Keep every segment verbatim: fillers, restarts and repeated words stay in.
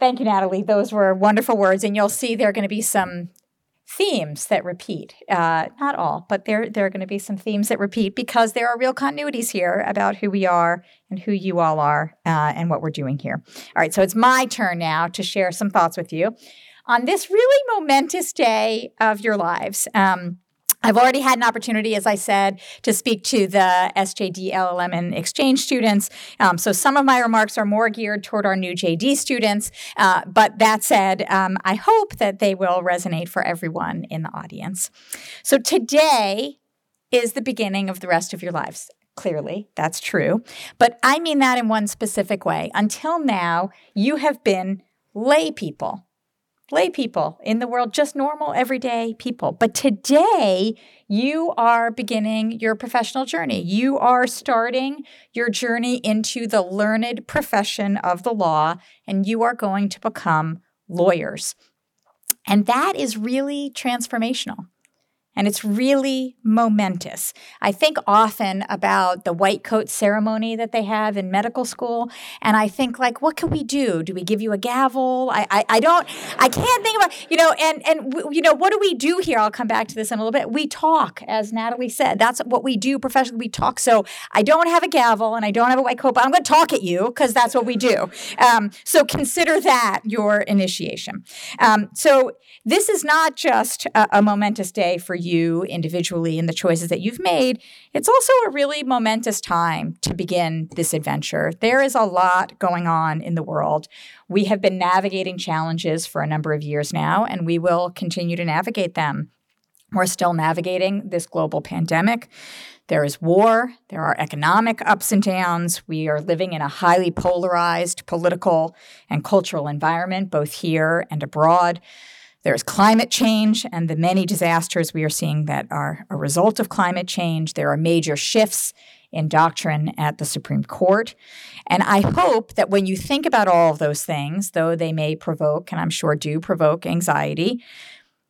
Thank you, Natalie. Those were wonderful words. And you'll see there are going to be some themes that repeat. Uh, not all, but there, there are going to be some themes that repeat because there are real continuities here about who we are and who you all are uh, and what we're doing here. All right, so it's my turn now to share some thoughts with you on this really momentous day of your lives. Um, I've already had an opportunity, as I said, to speak to the S J D, L L M, and exchange students. Um, so some of my remarks are more geared toward our new J D students. Uh, but that said, um, I hope that they will resonate for everyone in the audience. So today is the beginning of the rest of your lives. Clearly, that's true. But I mean that in one specific way. Until now, you have been lay people. Lay people in the world, just normal, everyday people. But today, you are beginning your professional journey. You are starting your journey into the learned profession of the law, and you are going to become lawyers. And that is really transformational. And it's really momentous. I think often about the white coat ceremony that they have in medical school. And I think, like, what can we do? Do we give you a gavel? I I, I don't, I can't think about, you know, and, and w- you know, what do we do here? I'll come back to this in a little bit. We talk, as Natalie said. That's what we do professionally. We talk. So I don't have a gavel and I don't have a white coat, but I'm going to talk at you because that's what we do. Um, so consider that your initiation. Um, so this is not just a, a momentous day for you individually and the choices that you've made, it's also a really momentous time to begin this adventure. There is a lot going on in the world. We have been navigating challenges for a number of years now, and we will continue to navigate them. We're still navigating this global pandemic. There is war. There are economic ups and downs. We are living in a highly polarized political and cultural environment, both here and abroad. There's climate change and the many disasters we are seeing that are a result of climate change. There are major shifts in doctrine at the Supreme Court. And I hope that when you think about all of those things, though they may provoke, and I'm sure do provoke, anxiety,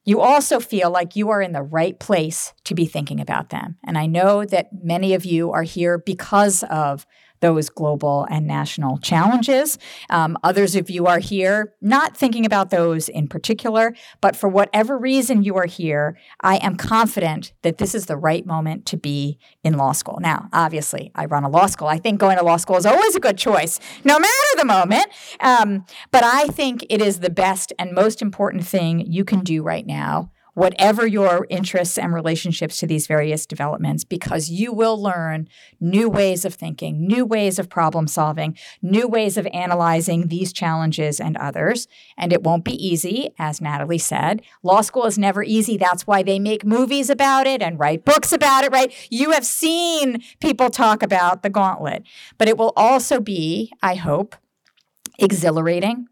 you also feel like you are in the right place to be thinking about them. And I know that many of you are here because of those global and national challenges. Um, others of you are here not thinking about those in particular, but for whatever reason you are here, I am confident that this is the right moment to be in law school. Now, obviously, I run a law school. I think going to law school is always a good choice, no matter the moment. Um, but I think it is the best and most important thing you can do right now, whatever your interests and relationships to these various developments, because you will learn new ways of thinking, new ways of problem solving, new ways of analyzing these challenges and others. And it won't be easy, as Natalie said. Law school is never easy. That's why they make movies about it and write books about it, right? You have seen people talk about the gauntlet. But it will also be, I hope, exhilarating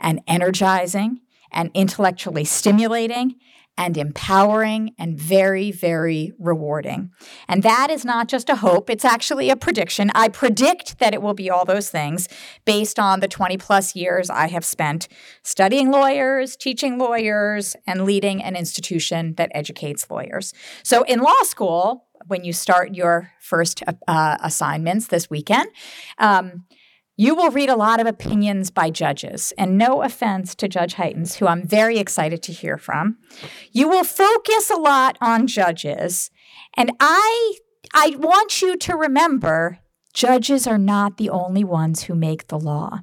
and energizing and intellectually stimulating and empowering and very, very rewarding. And that is not just a hope. It's actually a prediction. I predict that it will be all those things based on the twenty plus years I have spent studying lawyers, teaching lawyers, and leading an institution that educates lawyers. So in law school, when you start your first uh, assignments this weekend, um, you will read a lot of opinions by judges, and no offense to Judge Heytens, who I'm very excited to hear from. You will focus a lot on judges, and I I want you to remember judges are not the only ones who make the law.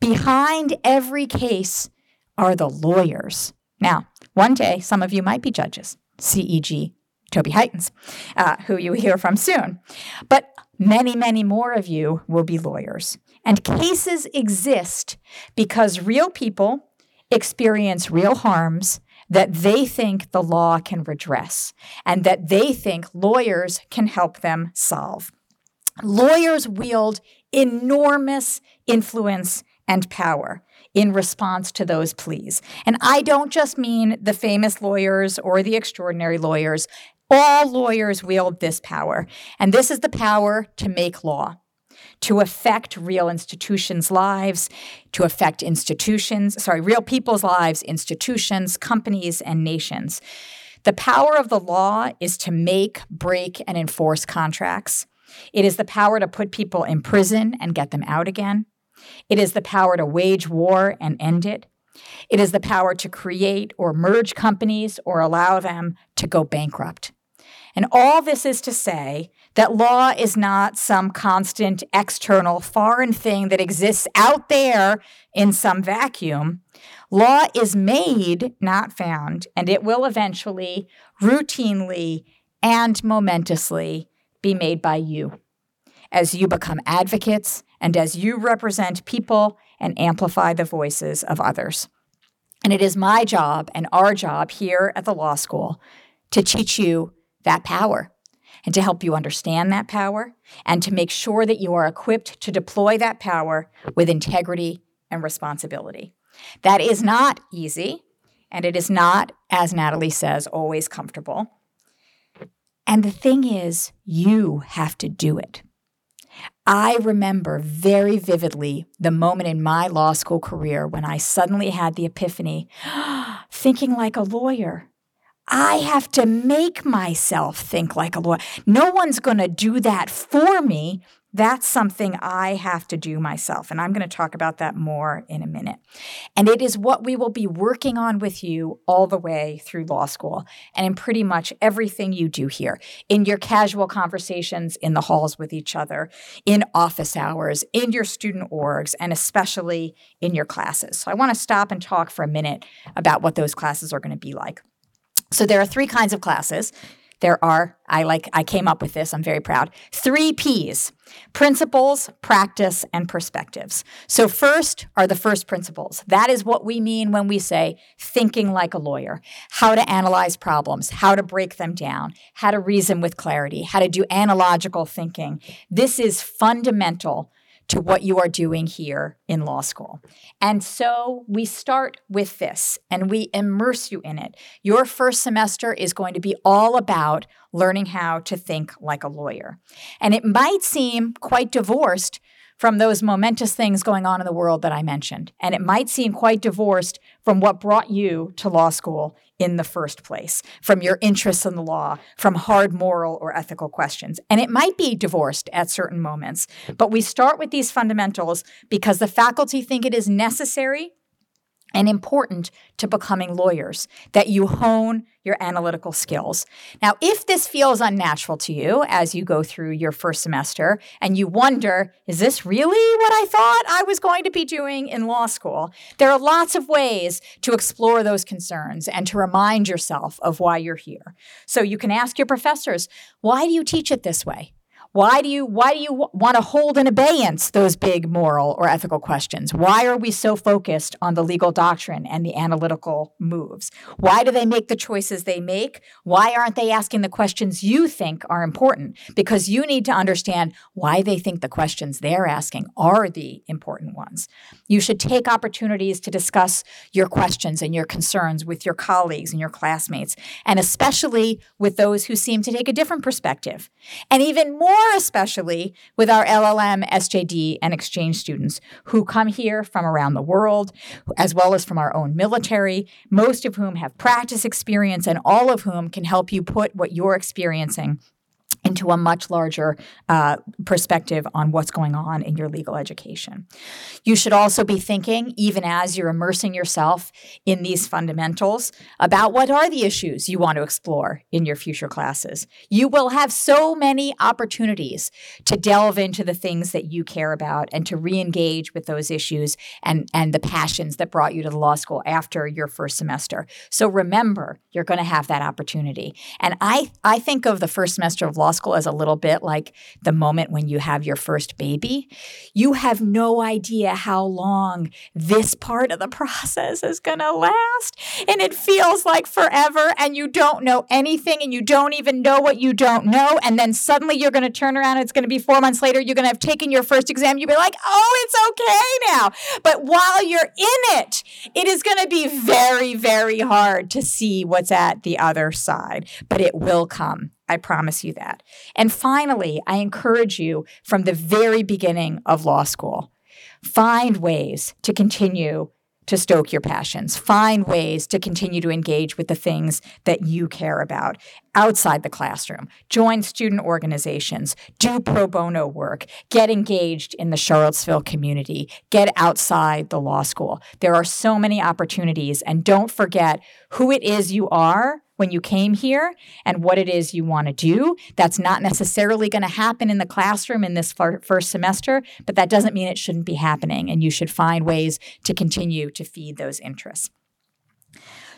Behind every case are the lawyers. Now, one day, some of you might be judges, C E G Toby Heytens, uh, who you hear from soon. But many, many more of you will be lawyers. And cases exist because real people experience real harms that they think the law can redress and that they think lawyers can help them solve. Lawyers wield enormous influence and power in response to those pleas. And I don't just mean the famous lawyers or the extraordinary lawyers. All lawyers wield this power, and this is the power to make law, to affect real institutions' lives, to affect institutions, sorry, real people's lives, institutions, companies, and nations. The power of the law is to make, break, and enforce contracts. It is the power to put people in prison and get them out again. It is the power to wage war and end it. It is the power to create or merge companies or allow them to go bankrupt. And all this is to say that law is not some constant, external, foreign thing that exists out there in some vacuum. Law is made, not found, and it will eventually, routinely, and momentously be made by you as you become advocates and as you represent people and amplify the voices of others. And it is my job and our job here at the law school to teach you that power and to help you understand that power and to make sure that you are equipped to deploy that power with integrity and responsibility. That is not easy, and it is not, as Natalie says, always comfortable. And the thing is, you have to do it. I remember very vividly the moment in my law school career when I suddenly had the epiphany, thinking like a lawyer. I have to make myself think like a lawyer. No one's going to do that for me. That's something I have to do myself, and I'm going to talk about that more in a minute. And it is what we will be working on with you all the way through law school and in pretty much everything you do here, in your casual conversations in the halls with each other, in office hours, in your student orgs, and especially in your classes. So I want to stop and talk for a minute about what those classes are going to be like. So there are three kinds of classes. There are, I like, I came up with this, I'm very proud, three P's, principles, practice, and perspectives. So first are the first principles. That is what we mean when we say thinking like a lawyer, how to analyze problems, how to break them down, how to reason with clarity, how to do analogical thinking. This is fundamental to what you are doing here in law school. And so we start with this and we immerse you in it. Your first semester is going to be all about learning how to think like a lawyer. And it might seem quite divorced from those momentous things going on in the world that I mentioned. And it might seem quite divorced from what brought you to law school in the first place, from your interests in the law, from hard moral or ethical questions. And it might be divorced at certain moments, but we start with these fundamentals because the faculty think it is necessary and important to becoming lawyers, that you hone your analytical skills. Now, if this feels unnatural to you as you go through your first semester and you wonder, is this really what I thought I was going to be doing in law school? There are lots of ways to explore those concerns and to remind yourself of why you're here. So you can ask your professors, why do you teach it this way? Why do you why do you w- want to hold in abeyance those big moral or ethical questions? Why are we so focused on the legal doctrine and the analytical moves? Why do they make the choices they make? Why aren't they asking the questions you think are important? Because you need to understand why they think the questions they're asking are the important ones. You should take opportunities to discuss your questions and your concerns with your colleagues and your classmates, and especially with those who seem to take a different perspective. And even more especially with our L L M, S J D, and exchange students who come here from around the world, as well as from our own military, most of whom have practice experience and all of whom can help you put what you're experiencing into a much larger uh, perspective on what's going on in your legal education. You should also be thinking, even as you're immersing yourself in these fundamentals, about what are the issues you want to explore in your future classes. You will have so many opportunities to delve into the things that you care about and to re-engage with those issues and, and the passions that brought you to the law school after your first semester. So remember, you're going to have that opportunity. And I, I think of the first semester of law school is a little bit like the moment when you have your first baby. You have no idea how long this part of the process is going to last, and it feels like forever, and you don't know anything, and you don't even know what you don't know, and then suddenly you're going to turn around, and it's going to be four months later, you're going to have taken your first exam, you'll be like, oh, it's okay now. But while you're in it, it is going to be very, very hard to see what's at the other side, but it will come. I promise you that. And finally, I encourage you from the very beginning of law school, find ways to continue to stoke your passions. Find ways to continue to engage with the things that you care about outside the classroom. Join student organizations. Do pro bono work. Get engaged in the Charlottesville community. Get outside the law school. There are so many opportunities. And don't forget who it is you are when you came here and what it is you want to do. That's not necessarily going to happen in the classroom in this far- first semester, but that doesn't mean it shouldn't be happening, and you should find ways to continue to feed those interests.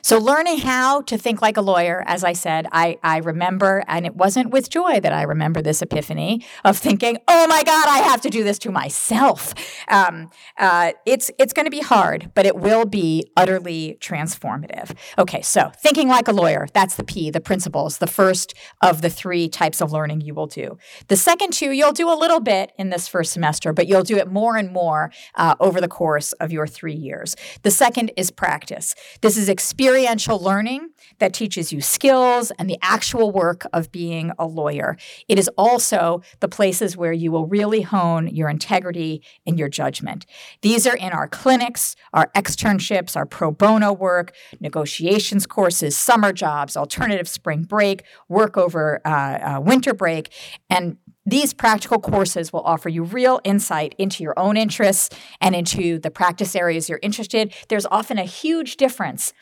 So learning how to think like a lawyer, as I said, I, I remember, and it wasn't with joy that I remember this epiphany of thinking, oh my God, I have to do this to myself. Um, uh, it's it's going to be hard, but it will be utterly transformative. Okay, so thinking like a lawyer, that's the P, the principles, the first of the three types of learning you will do. The second two, you'll do a little bit in this first semester, but you'll do it more and more uh, over the course of your three years. The second is practice. This is experience. Experiential learning that teaches you skills and the actual work of being a lawyer. It is also the places where you will really hone your integrity and your judgment. These are in our clinics, our externships, our pro bono work, negotiations courses, summer jobs, alternative spring break, work over uh, uh, winter break, and these practical courses will offer you real insight into your own interests and into the practice areas you're interested in. There's often a huge difference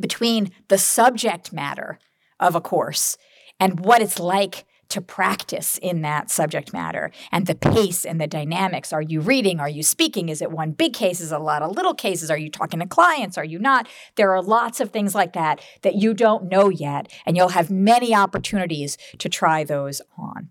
between the subject matter of a course and what it's like to practice in that subject matter and the pace and the dynamics. Are you reading? Are you speaking? Is it one big case? Is it a lot of little cases? Are you talking to clients? Are you not? There are lots of things like that that you don't know yet, and you'll have many opportunities to try those on.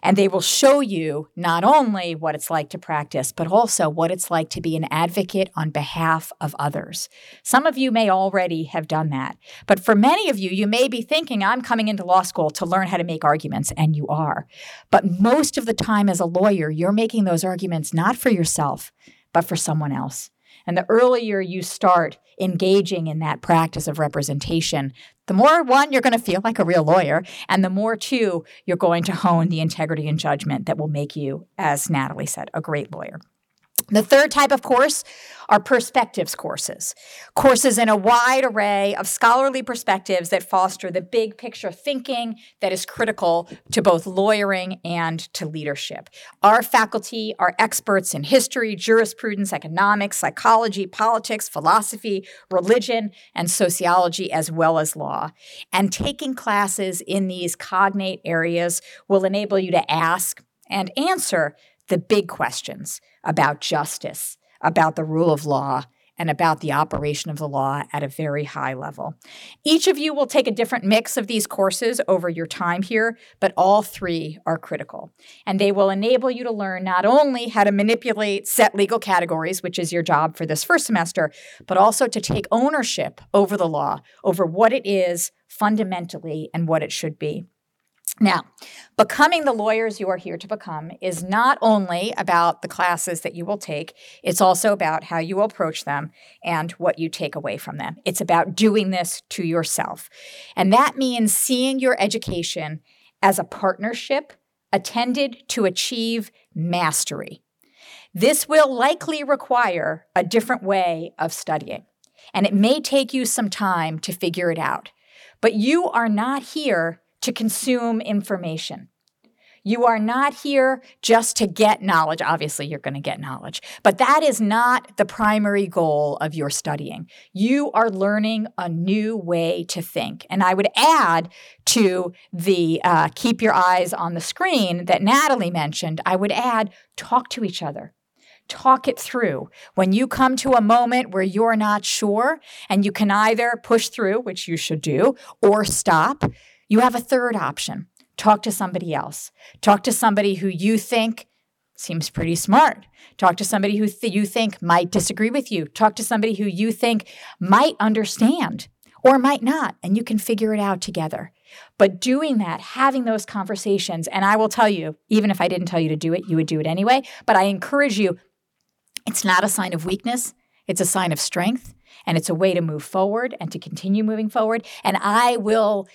And they will show you not only what it's like to practice, but also what it's like to be an advocate on behalf of others. Some of you may already have done that. But for many of you, you may be thinking, I'm coming into law school to learn how to make arguments, and you are. But most of the time as a lawyer, you're making those arguments not for yourself, but for someone else. And the earlier you start engaging in that practice of representation, the more, one, you're going to feel like a real lawyer, and the more, two, you're going to hone the integrity and judgment that will make you, as Natalie said, a great lawyer. The third type of course are perspectives courses, courses in a wide array of scholarly perspectives that foster the big picture thinking that is critical to both lawyering and to leadership. Our faculty are experts in history, jurisprudence, economics, psychology, politics, philosophy, religion, and sociology, as well as law. And taking classes in these cognate areas will enable you to ask and answer the big questions about justice, about the rule of law, and about the operation of the law at a very high level. Each of you will take a different mix of these courses over your time here, but all three are critical. And they will enable you to learn not only how to manipulate set legal categories, which is your job for this first semester, but also to take ownership over the law, over what it is fundamentally and what it should be. Now, becoming the lawyers you are here to become is not only about the classes that you will take, it's also about how you approach them and what you take away from them. It's about doing this to yourself. And that means seeing your education as a partnership attended to achieve mastery. This will likely require a different way of studying, and it may take you some time to figure it out. But you are not here to consume information. You are not here just to get knowledge. Obviously, you're going to get knowledge, but that is not the primary goal of your studying. You are learning a new way to think. And I would add to the uh, keep your eyes on the screen that Natalie mentioned, I would add talk to each other. Talk it through. When you come to a moment where you're not sure and you can either push through, which you should do, or stop, you have a third option. Talk to somebody else. Talk to somebody who you think seems pretty smart. Talk to somebody who th- you think might disagree with you. Talk to somebody who you think might understand or might not, and you can figure it out together. But doing that, having those conversations, and I will tell you, even if I didn't tell you to do it, you would do it anyway, but I encourage you, it's not a sign of weakness. It's a sign of strength, and it's a way to move forward and to continue moving forward. And I will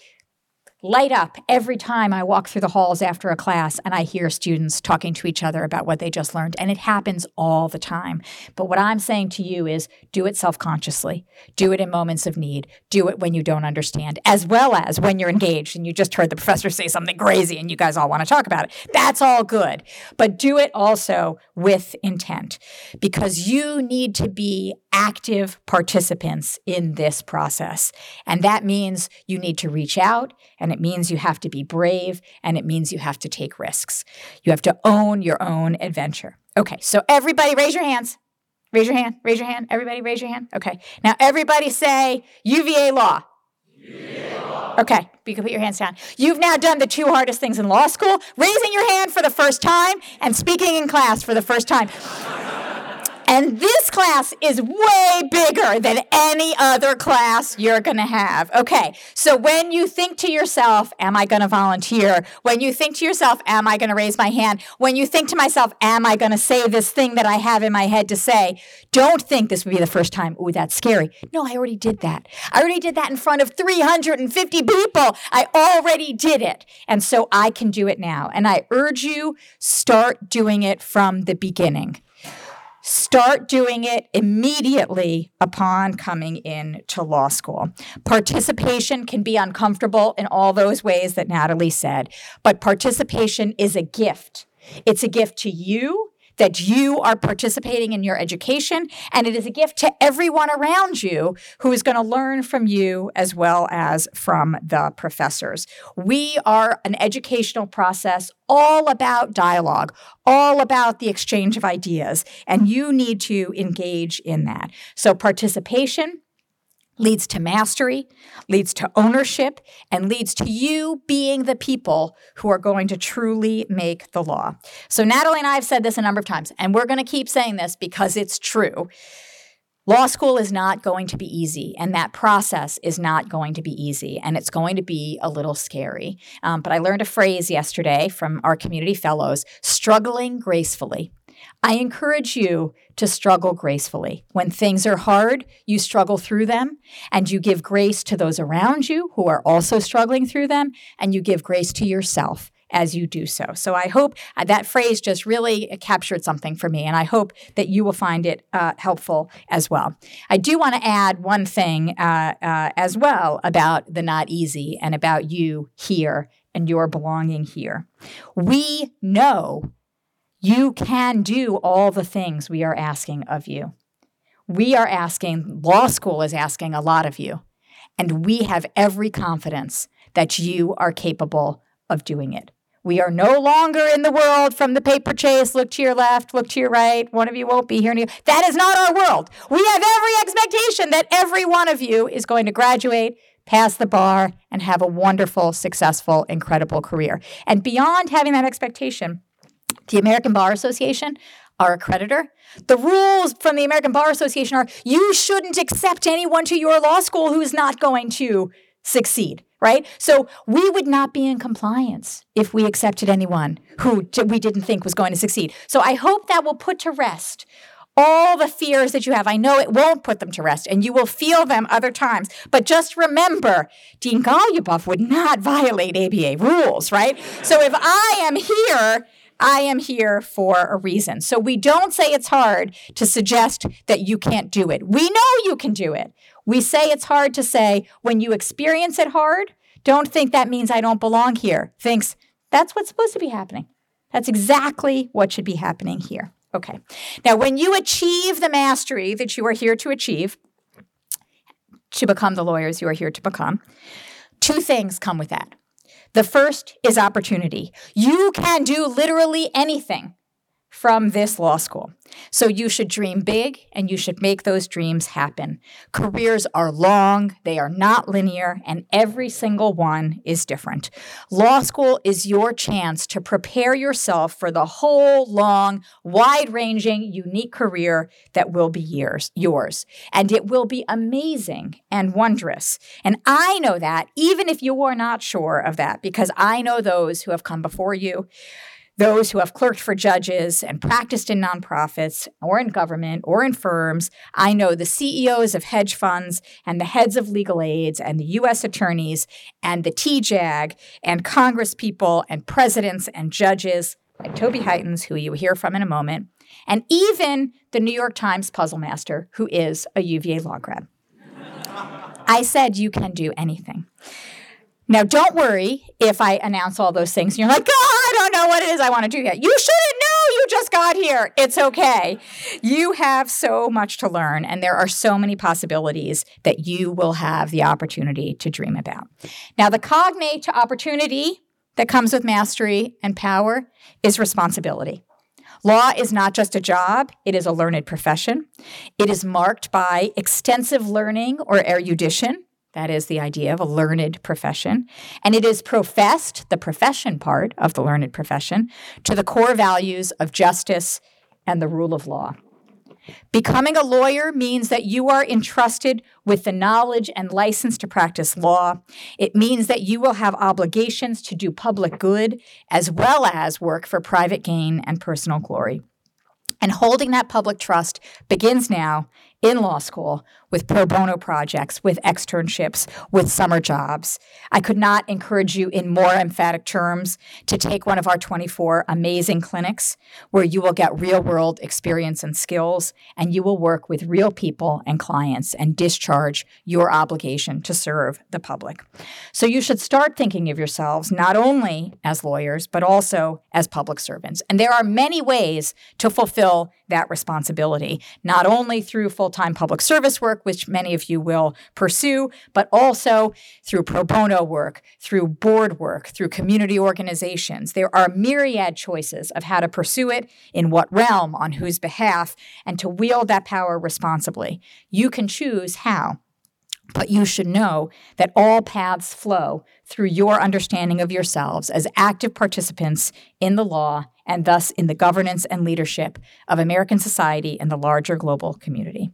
light up every time I walk through the halls after a class and I hear students talking to each other about what they just learned. And it happens all the time. But what I'm saying to you is do it self-consciously. Do it in moments of need. Do it when you don't understand, as well as when you're engaged and you just heard the professor say something crazy and you guys all want to talk about it. That's all good. But do it also with intent, because you need to be active participants in this process. And that means you need to reach out, and it means you have to be brave, and it means you have to take risks. You have to own your own adventure. Okay, so everybody raise your hands. Raise your hand. Raise your hand. Everybody raise your hand. Okay. Now everybody say U V A Law. U V A Law. Okay, you can put your hands down. You've now done the two hardest things in law school, raising your hand for the first time and speaking in class for the first time. And this class is way bigger than any other class you're going to have. Okay, so when you think to yourself, am I going to volunteer? When you think to yourself, am I going to raise my hand? When you think to myself, am I going to say this thing that I have in my head to say? Don't think this would be the first time. Ooh, that's scary. No, I already did that. I already did that in front of three hundred fifty people. I already did it. And so I can do it now. And I urge you, start doing it from the beginning. Start doing it immediately upon coming in to law school. Participation can be uncomfortable in all those ways that Natalie said, but participation is a gift. It's a gift to you that you are participating in your education, and it is a gift to everyone around you who is going to learn from you as well as from the professors. We are an educational process all about dialogue, all about the exchange of ideas, and you need to engage in that. So participation leads to mastery, leads to ownership, and leads to you being the people who are going to truly make the law. So Natalie and I have said this a number of times, and we're going to keep saying this because it's true. Law school is not going to be easy, and that process is not going to be easy, and it's going to be a little scary. Um, but I learned a phrase yesterday from our community fellows, struggling gracefully. I encourage you to struggle gracefully. When things are hard, you struggle through them, and you give grace to those around you who are also struggling through them, and you give grace to yourself as you do so. So I hope that phrase just really captured something for me, and I hope that you will find it uh, helpful as well. I do want to add one thing uh, uh, as well about the not easy and about you here and your belonging here. We know you can do all the things we are asking of you. We are asking, law school is asking a lot of you, and we have every confidence that you are capable of doing it. We are no longer in the world from the paper chase, look to your left, look to your right, one of you won't be here. That is not our world. We have every expectation that every one of you is going to graduate, pass the bar, and have a wonderful, successful, incredible career. And beyond having that expectation, the American Bar Association, our accreditor, the rules from the American Bar Association are you shouldn't accept anyone to your law school who is not going to succeed, right? So we would not be in compliance if we accepted anyone who we didn't think was going to succeed. So I hope that will put to rest all the fears that you have. I know it won't put them to rest, and you will feel them other times. But just remember, Dean Goluboff would not violate A B A rules, right? So if I am here, I am here for a reason. So we don't say it's hard to suggest that you can't do it. We know you can do it. We say it's hard to say when you experience it hard, don't think that means I don't belong here. Thinks that's what's supposed to be happening. That's exactly what should be happening here. Okay. Now, when you achieve the mastery that you are here to achieve, to become the lawyers you are here to become, two things come with that. The first is opportunity. You can do literally anything from this law school. So you should dream big, and you should make those dreams happen. Careers are long, they are not linear, and every single one is different. Law school is your chance to prepare yourself for the whole long, wide-ranging, unique career that will be yours, yours. And it will be amazing and wondrous. And I know that, even if you are not sure of that, because I know those who have come before you. those who have clerked for judges and practiced in nonprofits or in government or in firms. I know the C E Os of hedge funds and the heads of legal aids and the U S attorneys and the T JAG and congresspeople and presidents and judges like Toby Heytens, who you hear from in a moment, and even the New York Times puzzle master, who is a U V A law grad. I said you can do anything. Now, don't worry if I announce all those things and you're like, oh, I don't know what it is I want to do yet. You shouldn't know. You just got here. It's okay. You have so much to learn, and there are so many possibilities that you will have the opportunity to dream about. Now, the cognate to opportunity that comes with mastery and power is responsibility. Law is not just a job. It is a learned profession. It is marked by extensive learning or erudition. That is the idea of a learned profession. And it is professed, the profession part of the learned profession, to the core values of justice and the rule of law. Becoming a lawyer means that you are entrusted with the knowledge and license to practice law. It means that you will have obligations to do public good as well as work for private gain and personal glory. And holding that public trust begins now in law school with pro bono projects, with externships, with summer jobs. I could not encourage you in more emphatic terms to take one of our twenty-four amazing clinics where you will get real-world experience and skills, and you will work with real people and clients and discharge your obligation to serve the public. So you should start thinking of yourselves not only as lawyers, but also as public servants. And there are many ways to fulfill that responsibility, not only through full-time public service work, which many of you will pursue, but also through pro bono work, through board work, through community organizations. There are myriad choices of how to pursue it, in what realm, on whose behalf, and to wield that power responsibly. You can choose how, but you should know that all paths flow through your understanding of yourselves as active participants in the law and thus in the governance and leadership of American society and the larger global community.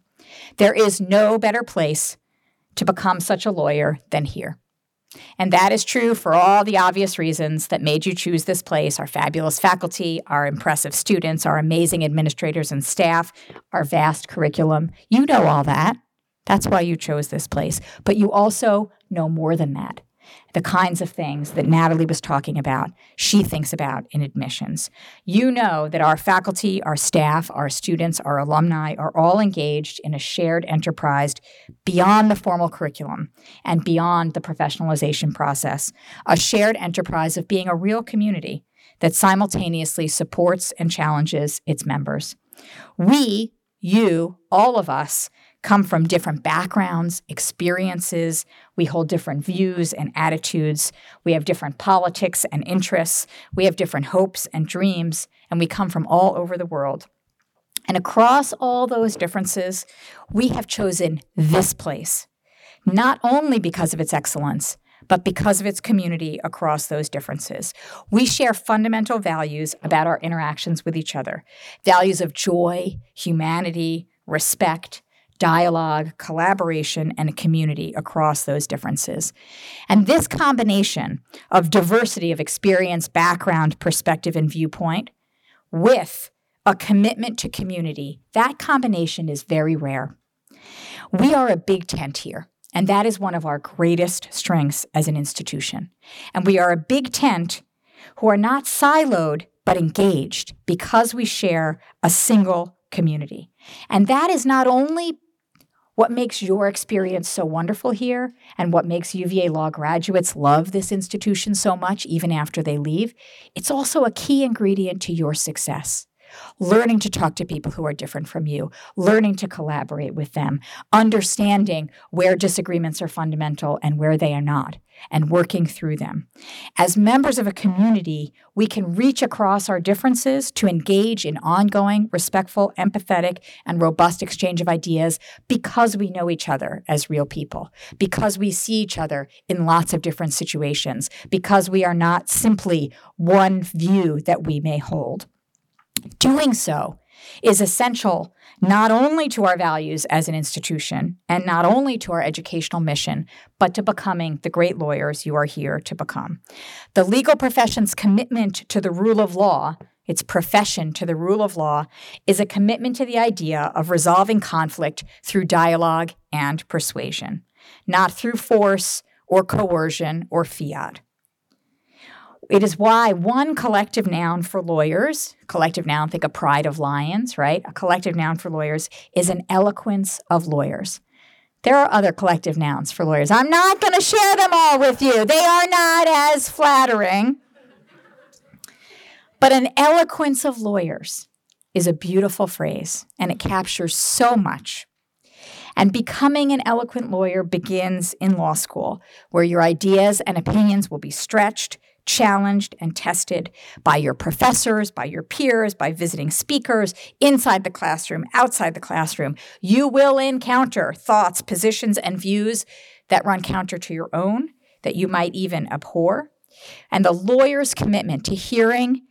There is no better place to become such a lawyer than here. And that is true for all the obvious reasons that made you choose this place: our fabulous faculty, our impressive students, our amazing administrators and staff, our vast curriculum. You know all that. That's why you chose this place. But you also know more than that. The kinds of things that Natalie was talking about, she thinks about in admissions. You know that our faculty, our staff, our students, our alumni are all engaged in a shared enterprise beyond the formal curriculum and beyond the professionalization process, a shared enterprise of being a real community that simultaneously supports and challenges its members. We, you, all of us, come from different backgrounds, experiences. We hold different views and attitudes. We have different politics and interests. We have different hopes and dreams, and we come from all over the world. And across all those differences, we have chosen this place, not only because of its excellence, but because of its community across those differences. We share fundamental values about our interactions with each other, values of joy, humanity, respect, dialogue, collaboration, and a community across those differences. And this combination of diversity of experience, background, perspective, and viewpoint with a commitment to community, that combination is very rare. We are a big tent here, and that is one of our greatest strengths as an institution. And we are a big tent who are not siloed but engaged because we share a single community. And that is not only what makes your experience so wonderful here and what makes U V A Law graduates love this institution so much even after they leave, it's also a key ingredient to your success. Learning to talk to people who are different from you, learning to collaborate with them, understanding where disagreements are fundamental and where they are not, and working through them. As members of a community, we can reach across our differences to engage in ongoing, respectful, empathetic, and robust exchange of ideas because we know each other as real people, because we see each other in lots of different situations, because we are not simply one view that we may hold. Doing so is essential not only to our values as an institution and not only to our educational mission, but to becoming the great lawyers you are here to become. The legal profession's commitment to the rule of law, its profession to the rule of law, is a commitment to the idea of resolving conflict through dialogue and persuasion, not through force or coercion or fiat. It is why one collective noun for lawyers, collective noun, think a pride of lions, right? A collective noun for lawyers is an eloquence of lawyers. There are other collective nouns for lawyers. I'm not going to share them all with you. They are not as flattering. But an eloquence of lawyers is a beautiful phrase, and it captures so much. And becoming an eloquent lawyer begins in law school, where your ideas and opinions will be stretched, challenged, and tested by your professors, by your peers, by visiting speakers, inside the classroom, outside the classroom. You will encounter thoughts, positions, and views that run counter to your own, that you might even abhor. And the lawyer's commitment to hearing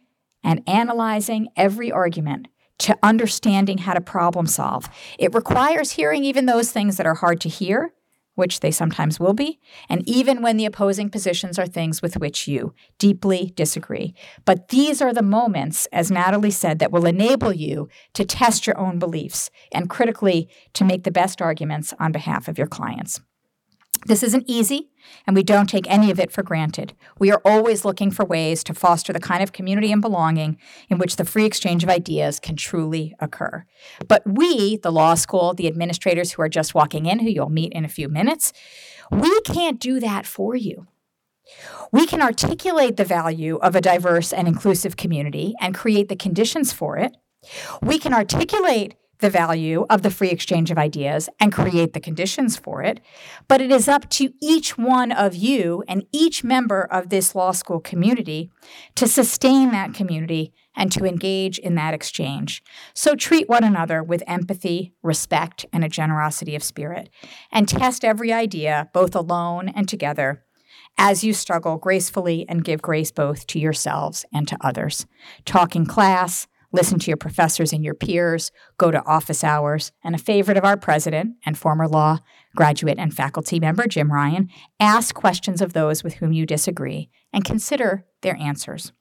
and analyzing every argument, to understanding how to problem solve. It requires hearing even those things that are hard to hear, which they sometimes will be, and even when the opposing positions are things with which you deeply disagree. But these are the moments, as Natalie said, that will enable you to test your own beliefs and critically to make the best arguments on behalf of your clients. This isn't easy, and we don't take any of it for granted. We are always looking for ways to foster the kind of community and belonging in which the free exchange of ideas can truly occur. But we, the law school, the administrators who are just walking in, who you'll meet in a few minutes, we can't do that for you. We can articulate the value of a diverse and inclusive community and create the conditions for it. We can articulate the value of the free exchange of ideas and create the conditions for it, but it is up to each one of you and each member of this law school community to sustain that community and to engage in that exchange. So treat one another with empathy, respect, and a generosity of spirit, and test every idea, both alone and together, as you struggle gracefully and give grace both to yourselves and to others. Talk in class, listen to your professors and your peers, go to office hours, and a favorite of our president and former law graduate and faculty member, Jim Ryan, ask questions of those with whom you disagree and consider their answers.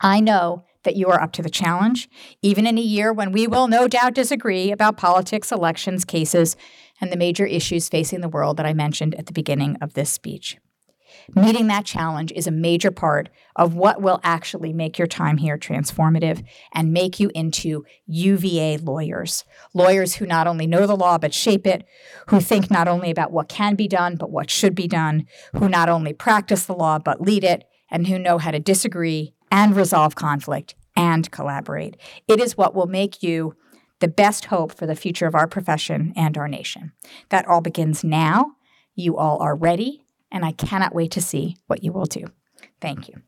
I know that you are up to the challenge, even in a year when we will no doubt disagree about politics, elections, cases, and the major issues facing the world that I mentioned at the beginning of this speech. Meeting that challenge is a major part of what will actually make your time here transformative and make you into U V A lawyers, lawyers who not only know the law but shape it, who think not only about what can be done but what should be done, who not only practice the law but lead it, and who know how to disagree and resolve conflict and collaborate. It is what will make you the best hope for the future of our profession and our nation. That all begins now. You all are ready. And I cannot wait to see what you will do. Thank you.